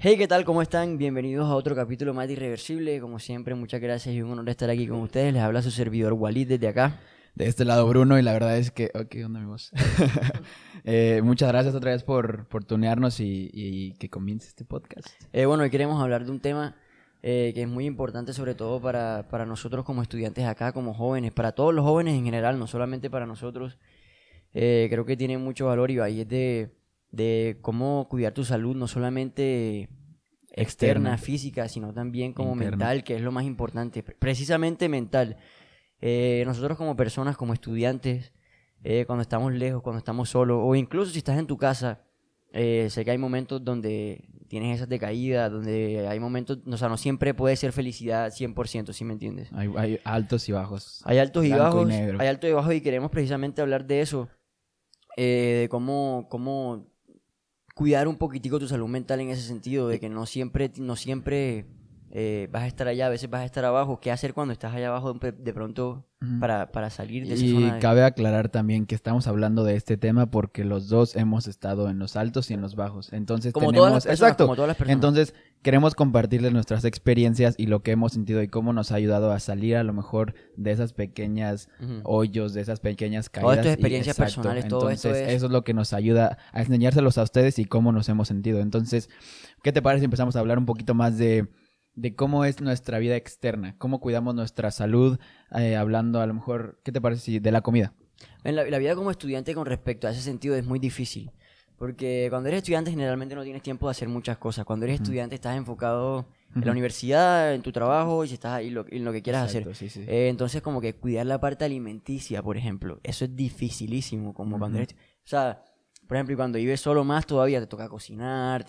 Hey, ¿qué tal? ¿Cómo están? Bienvenidos a otro capítulo más de Irreversible. Como siempre, muchas gracias y un honor estar aquí con ustedes. Les habla su servidor Walid desde acá. De este lado, Bruno, y la verdad es que... Ok, ¿dónde me vas? Muchas gracias otra vez por tunearnos y que comience este podcast. Bueno, hoy queremos hablar de un tema que es muy importante, sobre todo para nosotros como estudiantes acá, como jóvenes, para todos los jóvenes en general, no solamente para nosotros. Creo que tiene mucho valor y ahí es de cómo cuidar tu salud, no solamente externa, física, sino también como interna. Mental, que es lo más importante, precisamente mental. Nosotros como personas, como estudiantes, cuando estamos lejos, cuando estamos solos, o incluso si estás en tu casa, sé que hay momentos donde tienes esas decaídas, donde hay momentos, o sea, no siempre puede ser felicidad 100%, ¿sí me entiendes? Hay altos y bajos. Hay altos y bajos, hay altos y bajos, y queremos precisamente hablar de eso, de cómo cuidar un poquitico tu salud mental en ese sentido, de que no siempre vas a estar allá, a veces vas a estar abajo. ¿Qué hacer cuando estás allá abajo de pronto para salir de esa zona? Y cabe aclarar también que estamos hablando de este tema porque los dos hemos estado en los altos y en los bajos. Entonces, como tenemos, todas las personas, exacto, como todas las personas. Entonces, queremos compartirles nuestras experiencias y lo que hemos sentido y cómo nos ha ayudado a salir a lo mejor de esas pequeñas hoyos, de esas pequeñas caídas. Todas estas experiencias personales, entonces, todo eso. Eso es lo que nos ayuda a enseñárselos a ustedes y cómo nos hemos sentido. Entonces, ¿qué te parece si empezamos a hablar un poquito más de cómo es nuestra vida externa, cómo cuidamos nuestra salud, hablando a lo mejor, ¿qué te parece de la comida? En la vida como estudiante con respecto a ese sentido es muy difícil, porque cuando eres estudiante generalmente no tienes tiempo de hacer muchas cosas. Cuando eres estudiante estás enfocado en la universidad, en tu trabajo, y si estás ahí en lo que quieras, exacto, hacer. Sí, sí. Entonces, como que cuidar la parte alimenticia, por ejemplo, eso es dificilísimo, como cuando eres... O sea, por ejemplo, cuando vives solo más todavía te toca cocinar,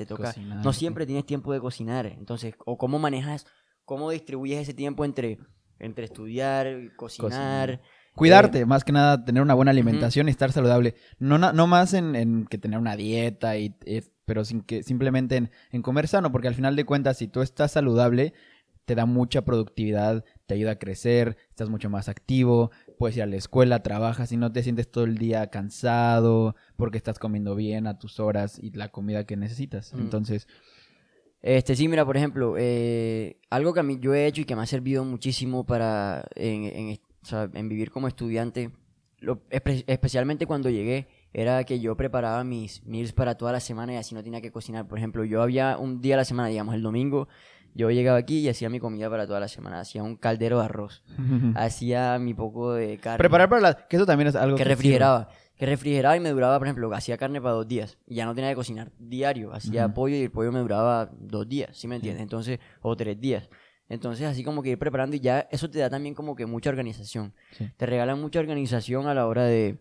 no siempre tienes tiempo de cocinar. Entonces, o cómo manejas, cómo distribuyes ese tiempo entre estudiar, cocinar. Cuidarte, más que nada, tener una buena alimentación y estar saludable. No más en que tener una dieta, pero sin que simplemente en comer sano, porque al final de cuentas, si tú estás saludable, te da mucha productividad, te ayuda a crecer, estás mucho más activo, puedes ir a la escuela, trabajas y no te sientes todo el día cansado porque estás comiendo bien a tus horas y la comida que necesitas. Entonces, sí, mira, por ejemplo, algo que yo he hecho y que me ha servido muchísimo para en vivir como estudiante, especialmente cuando llegué, era que yo preparaba mis meals para toda la semana y así no tenía que cocinar. Por ejemplo, yo había un día a la semana, digamos el domingo, yo llegaba aquí y hacía mi comida para toda la semana. Hacía un caldero de arroz. Hacía mi poco de carne. Preparar para que eso también es algo que refrigeraba. Que refrigeraba y me duraba, por ejemplo, hacía carne para 2 días. Y ya no tenía que cocinar diario. Hacía pollo y el pollo me duraba 2 días, ¿sí me entiendes? Entonces, o 3 días. Entonces, así como que ir preparando y ya eso te da también como que mucha organización. Sí. Te regalan mucha organización a la hora de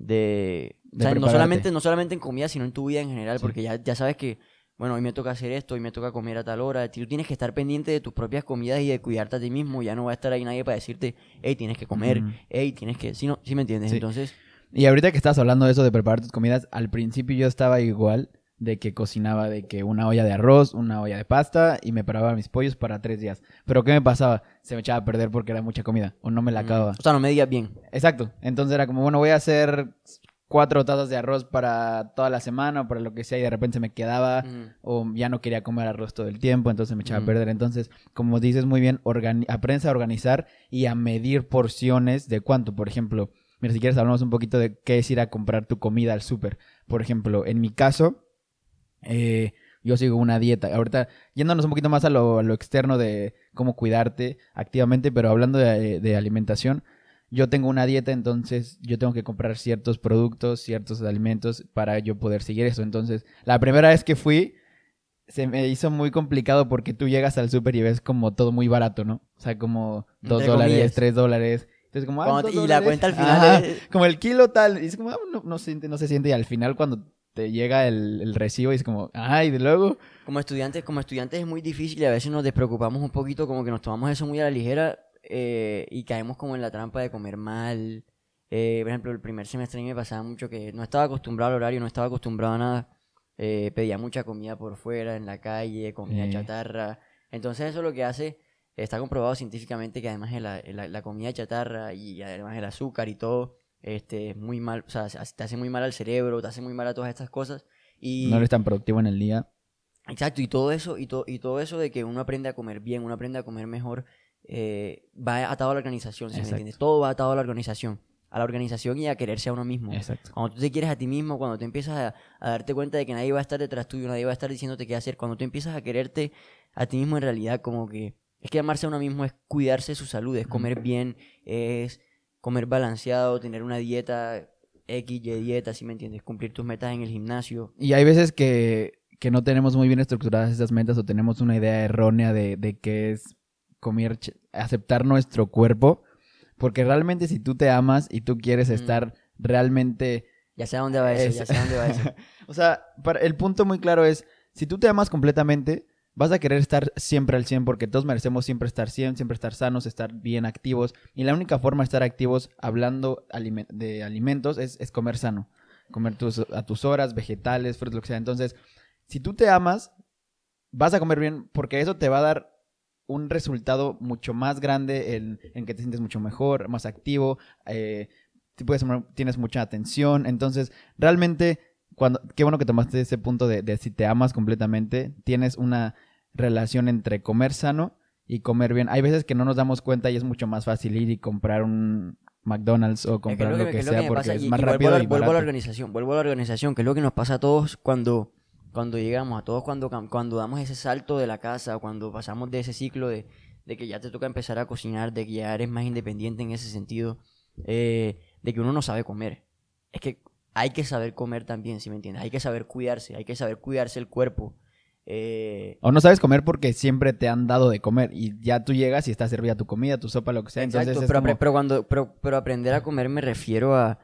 o sea, no solamente en comida, sino en tu vida en general. Sí. Porque ya sabes que... bueno, hoy me toca hacer esto, hoy me toca comer a tal hora. Tú tienes que estar pendiente de tus propias comidas y de cuidarte a ti mismo. Ya no va a estar ahí nadie para decirte, hey, tienes que comer, hey, tienes que... ¿Sí, no? ¿Sí me entiendes? Sí. Entonces... Y ahorita que estabas hablando de eso, de preparar tus comidas, al principio yo estaba igual, de que cocinaba, de que una olla de arroz, una olla de pasta, y me preparaba mis pollos para 3 días. Pero ¿qué me pasaba? Se me echaba a perder porque era mucha comida, o no me la acababa. O sea, no me digas bien. Exacto. Entonces era como, bueno, voy a hacer 4 tazas de arroz para toda la semana o para lo que sea, y de repente se me quedaba o ya no quería comer arroz todo el tiempo, entonces me echaba a perder. Entonces, como dices muy bien, aprendes a organizar y a medir porciones de cuánto. Por ejemplo, mira, si quieres hablamos un poquito de qué es ir a comprar tu comida al súper. Por ejemplo, en mi caso, yo sigo una dieta. Ahorita, yéndonos un poquito más a lo externo de cómo cuidarte activamente, pero hablando de alimentación, yo tengo una dieta, entonces yo tengo que comprar ciertos productos, ciertos alimentos para yo poder seguir eso. Entonces, la primera vez que fui, se me hizo muy complicado porque tú llegas al súper y ves como todo muy barato, ¿no? O sea, como $2, $3. Entonces, como, $2. Y la cuenta al final. Ajá, como el kilo tal. Y es como, no se siente. Y al final, cuando te llega el recibo y es como, y de luego... Como estudiantes es muy difícil y a veces nos despreocupamos un poquito, como que nos tomamos eso muy a la ligera. Y caemos como en la trampa de comer mal. Por ejemplo, el primer semestre a mí me pasaba mucho que no estaba acostumbrado al horario, no estaba acostumbrado a nada. Pedía mucha comida por fuera, en la calle, comida chatarra. Entonces eso lo que hace, está comprobado científicamente que además la comida chatarra y además el azúcar y todo, es muy mal, o sea, te hace muy mal al cerebro, te hace muy mal a todas estas cosas. Y no eres tan productivo en el día. Exacto, y todo eso de que uno aprende a comer bien, uno aprende a comer mejor, va atado a la organización, ¿sí me entiendes? Todo va atado a la organización. A la organización y a quererse a uno mismo. Exacto. Cuando tú te quieres a ti mismo, cuando tú empiezas a darte cuenta de que nadie va a estar detrás tuyo, nadie va a estar diciéndote qué hacer, cuando tú empiezas a quererte a ti mismo en realidad, como que... Es que amarse a uno mismo es cuidarse de su salud, es comer bien, es comer balanceado, tener una dieta X, Y dieta, ¿sí me entiendes? Cumplir tus metas en el gimnasio. Y hay veces que no tenemos muy bien estructuradas esas metas o tenemos una idea errónea de qué es comer, aceptar nuestro cuerpo... Porque realmente si tú te amas y tú quieres estar realmente... Ya sé a dónde va eso, ya sé a dónde va eso. O sea, el punto muy claro es, si tú te amas completamente, vas a querer estar siempre al 100, porque todos merecemos siempre estar 100, siempre estar sanos, estar bien activos. Y la única forma de estar activos, hablando de alimentos, es comer sano. Comer a tus horas, vegetales, frutas, lo que sea. Entonces, si tú te amas, vas a comer bien, porque eso te va a dar... un resultado mucho más grande en que te sientes mucho mejor, más activo, tienes mucha atención. Entonces, realmente, qué bueno que tomaste ese punto de si te amas completamente, tienes una relación entre comer sano y comer bien. Hay veces que no nos damos cuenta y es mucho más fácil ir y comprar un McDonald's o comprar lo que sea porque es más rápido y barato. Vuelvo a la organización, que es lo que nos pasa a todos cuando llegamos, a todos cuando damos ese salto de la casa, cuando pasamos de ese ciclo de que ya te toca empezar a cocinar, de que ya eres más independiente en ese sentido, de que uno no sabe comer. Es que hay que saber comer también, ¿sí me entiendes? Hay que saber cuidarse el cuerpo. O no sabes comer porque siempre te han dado de comer y ya tú llegas y está servida tu comida, tu sopa, lo que sea. Exacto, entonces pero aprender a comer me refiero a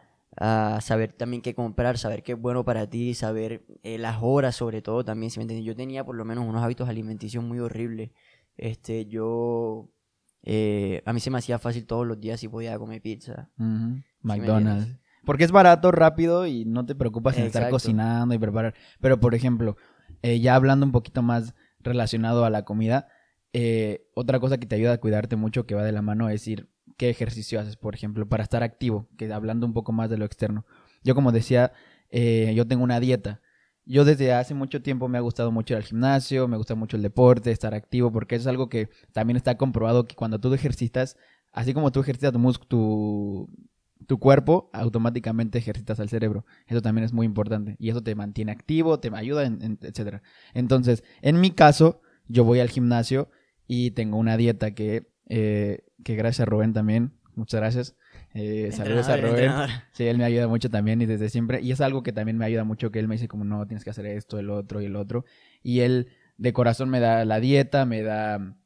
saber también qué comprar, saber qué es bueno para ti, saber las horas sobre todo también, ¿sí me entiendes? Yo tenía por lo menos unos hábitos alimenticios muy horribles. A mí se me hacía fácil todos los días si podía comer pizza. Uh-huh. ¿Sí McDonald's. Porque es barato, rápido y no te preocupas en estar cocinando y preparar. Pero por ejemplo, ya hablando un poquito más relacionado a la comida, otra cosa que te ayuda a cuidarte mucho que va de la mano es ir... ¿Qué ejercicio haces, por ejemplo, para estar activo? Que hablando un poco más de lo externo. Yo, como decía, yo tengo una dieta. Yo desde hace mucho tiempo me ha gustado mucho ir al gimnasio, me gusta mucho el deporte, estar activo, porque eso es algo que también está comprobado que cuando tú ejercitas, así como tú ejercitas tu cuerpo, automáticamente ejercitas al cerebro. Eso también es muy importante y eso te mantiene activo, te ayuda, etc. Entonces, en mi caso, yo voy al gimnasio y tengo una dieta que gracias a Rubén también, muchas gracias, saludos a Rubén, entrenador. Sí, él me ayuda mucho también y desde siempre, y es algo que también me ayuda mucho, que él me dice como no, tienes que hacer esto, el otro, y él de corazón me da la dieta, me da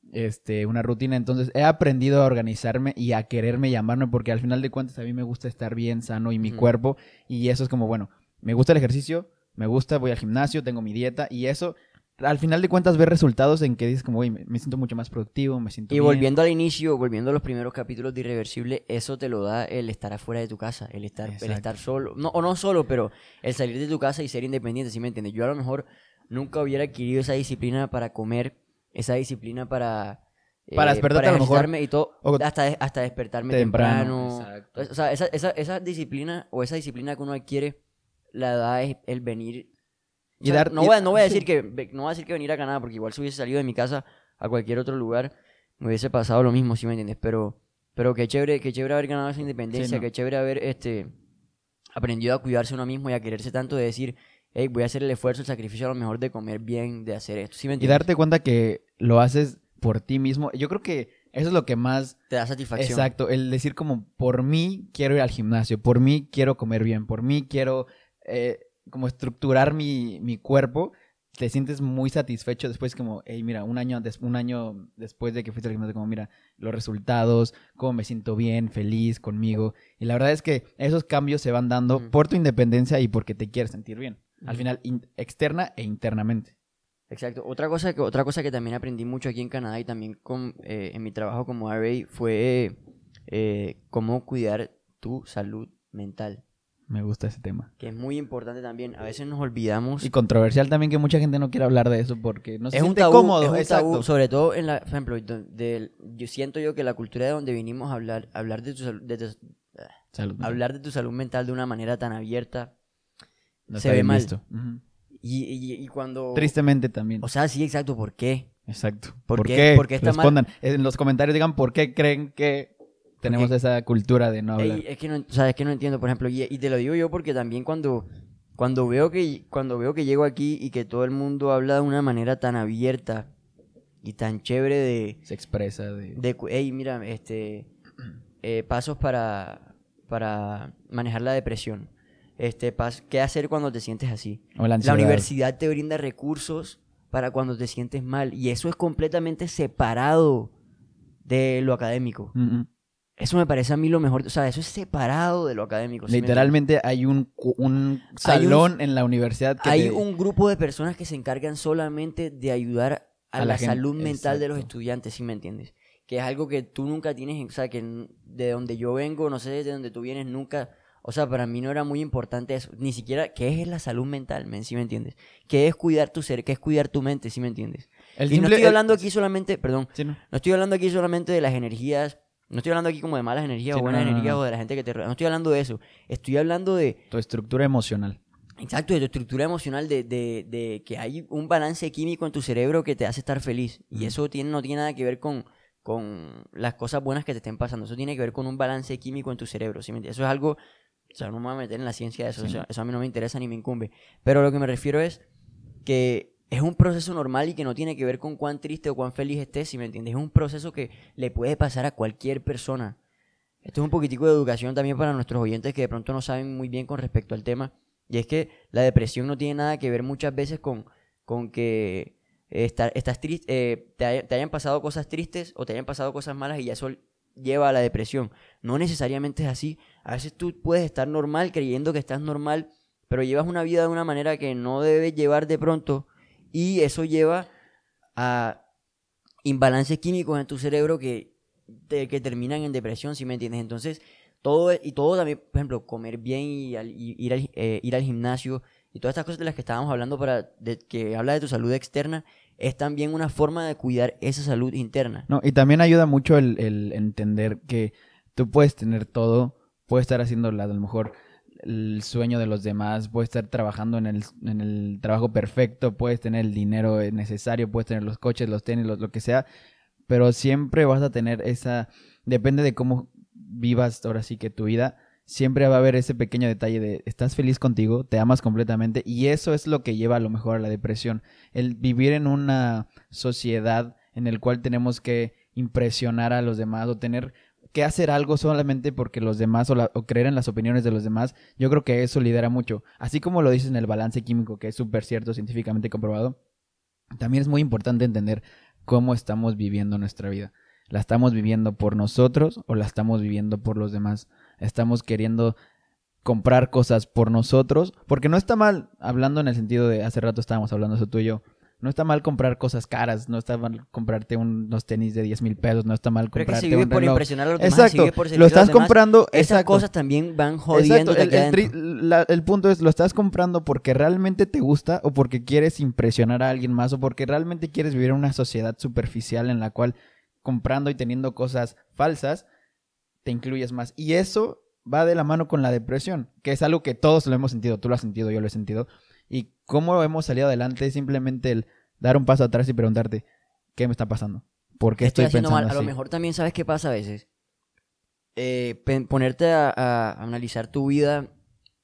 una rutina. Entonces he aprendido a organizarme y a quererme y amarme, porque al final de cuentas a mí me gusta estar bien sano y mi cuerpo, y eso es como bueno, me gusta el ejercicio, me gusta, voy al gimnasio, tengo mi dieta, y eso... Al final de cuentas ves resultados en que dices como, güey, me siento mucho más productivo, me siento bien. Y volviendo al inicio, volviendo a los primeros capítulos de Irreversible, eso te lo da el estar afuera de tu casa, el estar solo, no solo, pero el salir de tu casa y ser independiente, ¿sí me entiendes? Yo a lo mejor nunca hubiera adquirido esa disciplina para comer, esa disciplina para despertarte, para ejercitarme a lo mejor, y todo, hasta despertarme temprano. O sea, esa disciplina o esa disciplina que uno adquiere la da es el venir... O sea, no voy a decir que venir a Canadá, porque igual si hubiese salido de mi casa a cualquier otro lugar, me hubiese pasado lo mismo, ¿sí me entiendes? Pero qué chévere haber ganado esa independencia, sí, no. Qué chévere haber aprendido a cuidarse uno mismo y a quererse tanto de decir, hey, voy a hacer el esfuerzo, el sacrificio a lo mejor de comer bien, de hacer esto, ¿sí me entiendes? Y darte cuenta que lo haces por ti mismo. Yo creo que eso es lo que más... Te da satisfacción. Exacto, el decir como, por mí quiero ir al gimnasio, por mí quiero comer bien, por mí quiero... como estructurar mi cuerpo, te sientes muy satisfecho después, como, hey, mira, un año después de que fuiste al gimnasio, como, mira, los resultados, cómo me siento bien, feliz conmigo, y la verdad es que esos cambios se van dando por tu independencia y porque te quieres sentir bien, al final, externa e internamente. Exacto, otra cosa que también aprendí mucho aquí en Canadá y también en mi trabajo como RA fue cómo cuidar tu salud mental. Me gusta ese tema. Que es muy importante también. A veces nos olvidamos. Y controversial también, que mucha gente no quiere hablar de eso porque no se siente cómodo. Es un tabú, sobre todo, por ejemplo, yo siento que la cultura de donde vinimos a hablar de tu salud... Hablar de tu salud mental de una manera tan abierta no se ve mal. Uh-huh. Y cuando... Tristemente también. O sea, sí, exacto. ¿Por qué? Exacto. ¿Por qué? Porque está respondan. Mal... En los comentarios digan por qué creen que tenemos esa cultura de no hablar. Es que no, o sea, es que no entiendo, por ejemplo. Y te lo digo yo porque también cuando veo que llego aquí y que todo el mundo habla de una manera tan abierta y tan chévere de... Se expresa de hey, mira, pasos para manejar la depresión. ¿Qué hacer cuando te sientes así? La universidad te brinda recursos para cuando te sientes mal. Y eso es completamente separado de lo académico. Uh-uh. Eso me parece a mí lo mejor. O sea, eso es separado de lo académico. Literalmente hay un salón en la universidad. Hay un grupo de personas que se encargan solamente de ayudar a la salud mental de los estudiantes, ¿sí me entiendes? Que es algo que tú nunca tienes. O sea, que de donde yo vengo, no sé de donde tú vienes, nunca... O sea, para mí no era muy importante eso. Ni siquiera, ¿qué es la salud mental, men? ¿Sí me entiendes? ¿Qué es cuidar tu ser? ¿Qué es cuidar tu mente? ¿Sí me entiendes? No estoy hablando aquí solamente de las energías. No estoy hablando aquí como de malas energías o buenas energías o de la gente que te rodea. No estoy hablando de eso. Estoy hablando de... Tu estructura emocional. Exacto, de tu estructura emocional, de que hay un balance químico en tu cerebro que te hace estar feliz. Y eso no tiene nada que ver con las cosas buenas que te estén pasando. Eso tiene que ver con un balance químico en tu cerebro. ¿Sí me entiendes? Eso es algo... O sea, no me voy a meter en la ciencia de eso, sí. O sea, eso a mí no me interesa ni me incumbe. Pero lo que me refiero es que es un proceso normal y que no tiene que ver con cuán triste o cuán feliz estés, si me entiendes. Es un proceso que le puede pasar a cualquier persona. Esto es un poquitico de educación también para nuestros oyentes que de pronto no saben muy bien con respecto al tema. Y es que la depresión no tiene nada que ver muchas veces con que estás triste, te hayan pasado cosas tristes o te hayan pasado cosas malas y ya eso lleva a la depresión. No necesariamente es así. A veces tú puedes estar normal creyendo que estás normal, pero llevas una vida de una manera que no debes llevar de pronto y eso lleva a imbalances químicos en tu cerebro que terminan en depresión, ¿sí me entiendes? Entonces, todo también, por ejemplo, comer bien y ir al gimnasio y todas estas cosas de las que estábamos hablando que habla de tu salud externa, es también una forma de cuidar esa salud interna. No, y también ayuda mucho el entender que tú puedes tener todo, puedes estar haciendo a lo mejor el sueño de los demás, puedes estar trabajando en el trabajo perfecto, puedes tener el dinero necesario, puedes tener los coches, los tenis, lo que sea, pero siempre vas a tener esa... Depende de cómo vivas ahora sí que tu vida, siempre va a haber ese pequeño detalle de estás feliz contigo, te amas completamente y eso es lo que lleva a lo mejor a la depresión. El vivir en una sociedad en el cual tenemos que impresionar a los demás o tener que hacer algo solamente porque los demás o creer en las opiniones de los demás, yo creo que eso lidera mucho. Así como lo dices en el balance químico, que es súper cierto, científicamente comprobado, también es muy importante entender cómo estamos viviendo nuestra vida. ¿La estamos viviendo por nosotros o la estamos viviendo por los demás? Estamos queriendo comprar cosas por nosotros, porque no está mal, hablando en el sentido de hace rato estábamos hablando eso tú y yo, no está mal comprar cosas caras, no está mal comprarte unos tenis de 10,000 pesos, no está mal comprarte un reloj. Pero que si vives por impresionar a los demás, exacto, si vives por servir a los demás, lo estás comprando, esas cosas también van jodiendo. Exacto, el punto es, lo estás comprando porque realmente te gusta o porque quieres impresionar a alguien más o porque realmente quieres vivir en una sociedad superficial en la cual comprando y teniendo cosas falsas te incluyes más. Y eso va de la mano con la depresión, que es algo que todos lo hemos sentido. Tú lo has sentido, yo lo he sentido. Y cómo hemos salido adelante es simplemente el dar un paso atrás y preguntarte, ¿qué me está pasando? ¿Por qué estoy pensando mal? Así? A lo mejor también sabes qué pasa a veces. Ponerte a analizar tu vida,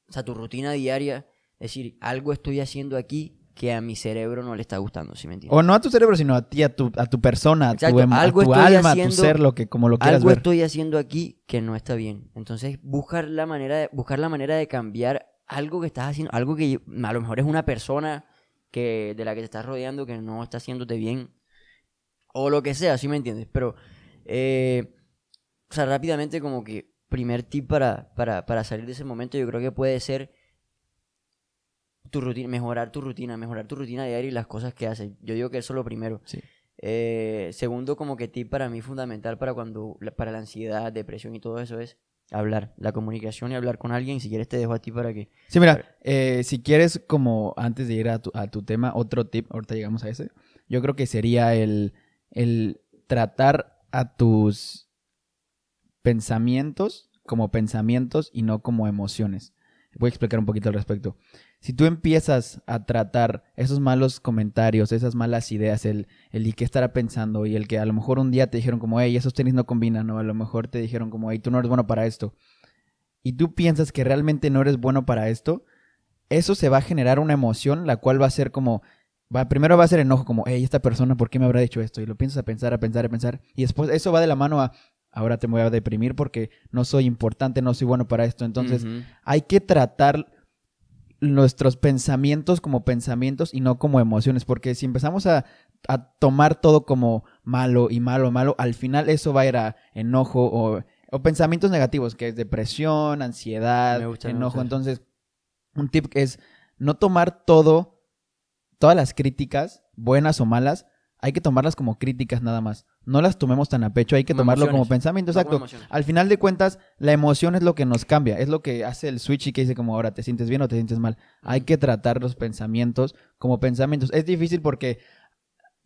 o sea, tu rutina diaria. Decir, algo estoy haciendo aquí que a mi cerebro no le está gustando, ¿sí me entiendes? O no a tu cerebro, sino a ti, a tu persona, exacto, a tu alma, haciendo, a tu ser, como lo quieras ver. Algo estoy haciendo aquí que no está bien. Entonces, buscar la manera de cambiar algo que estás haciendo, algo que a lo mejor es una persona de la que te estás rodeando que no está haciéndote bien, o lo que sea, ¿sí me entiendes? Pero, o sea, rápidamente como que primer tip para salir de ese momento yo creo que puede ser mejorar tu rutina diaria y las cosas que haces. Yo digo que eso es lo primero. Sí. Segundo, como que tip para mí fundamental para la ansiedad, depresión y todo eso es hablar. La comunicación y hablar con alguien. Si quieres te dejo a ti para que... Sí, mira, si quieres, como antes de ir a tu tema, otro tip, ahorita llegamos a ese, yo creo que sería el tratar a tus pensamientos como pensamientos y no como emociones. Voy a explicar un poquito al respecto. Si tú empiezas a tratar esos malos comentarios, esas malas ideas, el y qué estará pensando, y el que a lo mejor un día te dijeron como, hey, esos tenis no combinan, o a lo mejor te dijeron como, hey, tú no eres bueno para esto, y tú piensas que realmente no eres bueno para esto, eso se va a generar una emoción, la cual va a ser como, primero va a ser enojo, como, hey, esta persona, ¿por qué me habrá dicho esto? Y lo piensas a pensar, y después eso va de la mano a... ahora te voy a deprimir porque no soy importante, no soy bueno para esto. Entonces, hay que tratar nuestros pensamientos como pensamientos y no como emociones. Porque si empezamos a tomar todo como malo, al final eso va a ir a enojo o pensamientos negativos, que es depresión, ansiedad, enojo. Entonces, un tip es no tomar todas las críticas, buenas o malas, hay que tomarlas como críticas nada más. No las tomemos tan a pecho, hay que tomarlo emociones, como pensamiento, exacto. Al final de cuentas, la emoción es lo que nos cambia, es lo que hace el switch y que dice como ahora te sientes bien o te sientes mal. Hay que tratar los pensamientos como pensamientos. Es difícil porque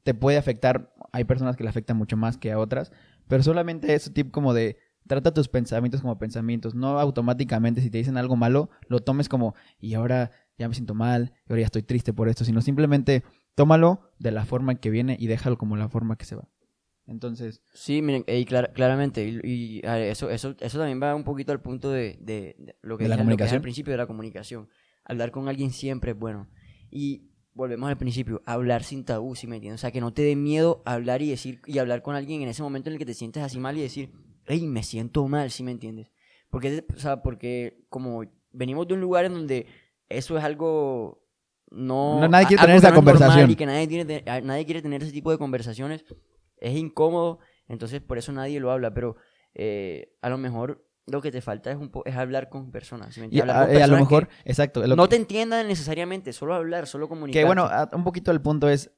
te puede afectar, hay personas que le afectan mucho más que a otras, pero solamente ese tip como de trata tus pensamientos como pensamientos, no automáticamente si te dicen algo malo, lo tomes como y ahora ya me siento mal, y ahora ya estoy triste por esto, sino simplemente tómalo de la forma que viene y déjalo como la forma que se va. Entonces... sí, miren, y claramente, y eso también va un poquito al punto de lo que dije al principio de la comunicación. Hablar con alguien siempre es bueno. Y volvemos al principio, hablar sin tabú, ¿sí me entiendes? O sea, que no te dé miedo hablar y decir, y hablar con alguien en ese momento en el que te sientes así mal y decir, hey, me siento mal, ¿sí me entiendes? Porque, o sea, porque como venimos de un lugar en donde eso es algo... no, nadie quiere tener esa conversación. Y que nadie quiere tener ese tipo de conversaciones... es incómodo, entonces por eso nadie lo habla, pero a lo mejor lo que te falta es hablar con personas. ¿Sí? Y hablar con personas a lo mejor, exacto. No te entiendan necesariamente, solo hablar, solo comunicar. Que bueno, un poquito el punto es,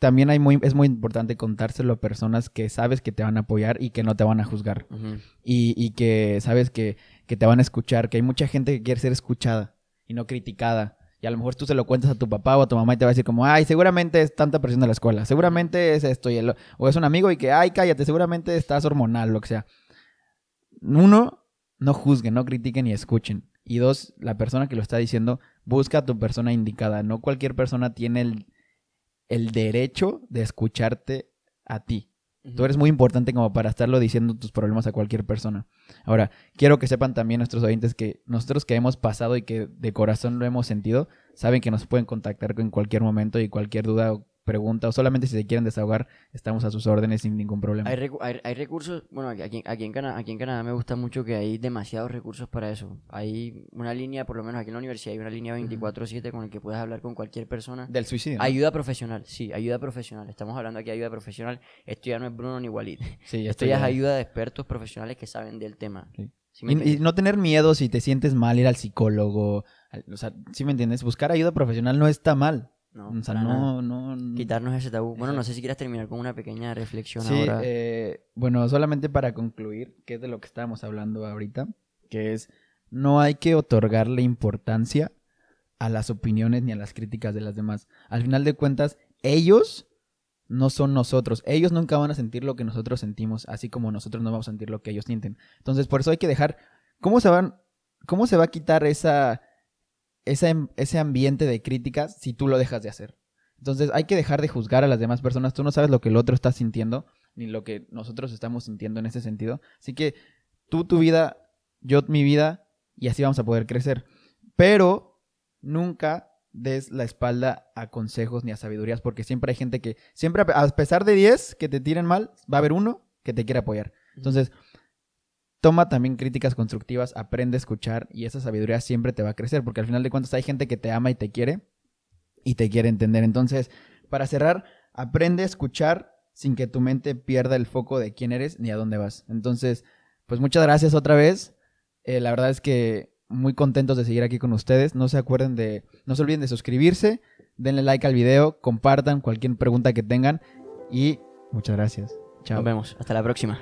también es muy importante contárselo a personas que sabes que te van a apoyar y que no te van a juzgar. Uh-huh. Y que sabes que te van a escuchar, que hay mucha gente que quiere ser escuchada y no criticada. Y a lo mejor tú se lo cuentas a tu papá o a tu mamá y te va a decir como, ay, seguramente es tanta presión de la escuela, seguramente es esto, o es un amigo y que, ay, cállate, seguramente estás hormonal, lo que sea. Uno, no juzguen, no critiquen y escuchen. Y dos, la persona que lo está diciendo, busca a tu persona indicada. No cualquier persona tiene el derecho de escucharte a ti. Uh-huh. Tú eres muy importante como para estarlo diciendo tus problemas a cualquier persona. Ahora, quiero que sepan también nuestros oyentes que nosotros que hemos pasado y que de corazón lo hemos sentido, saben que nos pueden contactar en cualquier momento y cualquier duda o pregunta, o solamente si se quieren desahogar, estamos a sus órdenes sin ningún problema. Hay recursos, bueno, aquí en Canadá me gusta mucho que hay demasiados recursos para eso. Hay una línea, por lo menos aquí en la universidad, hay una línea 24/7 con la que puedes hablar con cualquier persona. Del suicidio, ¿no? Ayuda profesional, sí, ayuda profesional. Estamos hablando aquí de ayuda profesional. Esto ya no es Bruno ni Walid. Sí, esto ya es ayuda de expertos profesionales que saben del tema. Sí. ¿Sí me entiendes? Y no tener miedo si te sientes mal, ir al psicólogo. O sea, ¿sí me entiendes? Buscar ayuda profesional no está mal. No, o sea, no, quitarnos ese tabú. Bueno, no sé si quieras terminar con una pequeña reflexión ahora. Bueno, solamente para concluir, que es de lo que estábamos hablando ahorita, que es, no hay que otorgarle importancia a las opiniones ni a las críticas de las demás. Al final de cuentas, ellos no son nosotros. Ellos nunca van a sentir lo que nosotros sentimos, así como nosotros no vamos a sentir lo que ellos sienten. Entonces, por eso hay que dejar... ¿Cómo se va a quitar ese ambiente de críticas si tú lo dejas de hacer? Entonces hay que dejar de juzgar a las demás personas. Tú no sabes lo que el otro está sintiendo ni lo que nosotros estamos sintiendo en ese sentido. Así que tú tu vida, yo mi vida, y así vamos a poder crecer. Pero nunca des la espalda a consejos ni a sabidurías, porque siempre hay gente que siempre, a pesar de 10 que te tiren mal, va a haber uno que te quiera apoyar. Entonces toma también críticas constructivas, aprende a escuchar y esa sabiduría siempre te va a crecer, porque al final de cuentas hay gente que te ama y te quiere entender. Entonces, para cerrar, aprende a escuchar sin que tu mente pierda el foco de quién eres ni a dónde vas. Entonces, pues muchas gracias otra vez. La verdad es que muy contentos de seguir aquí con ustedes. No se olviden de suscribirse, denle like al video, compartan cualquier pregunta que tengan y muchas gracias. Chao. Nos vemos. Hasta la próxima.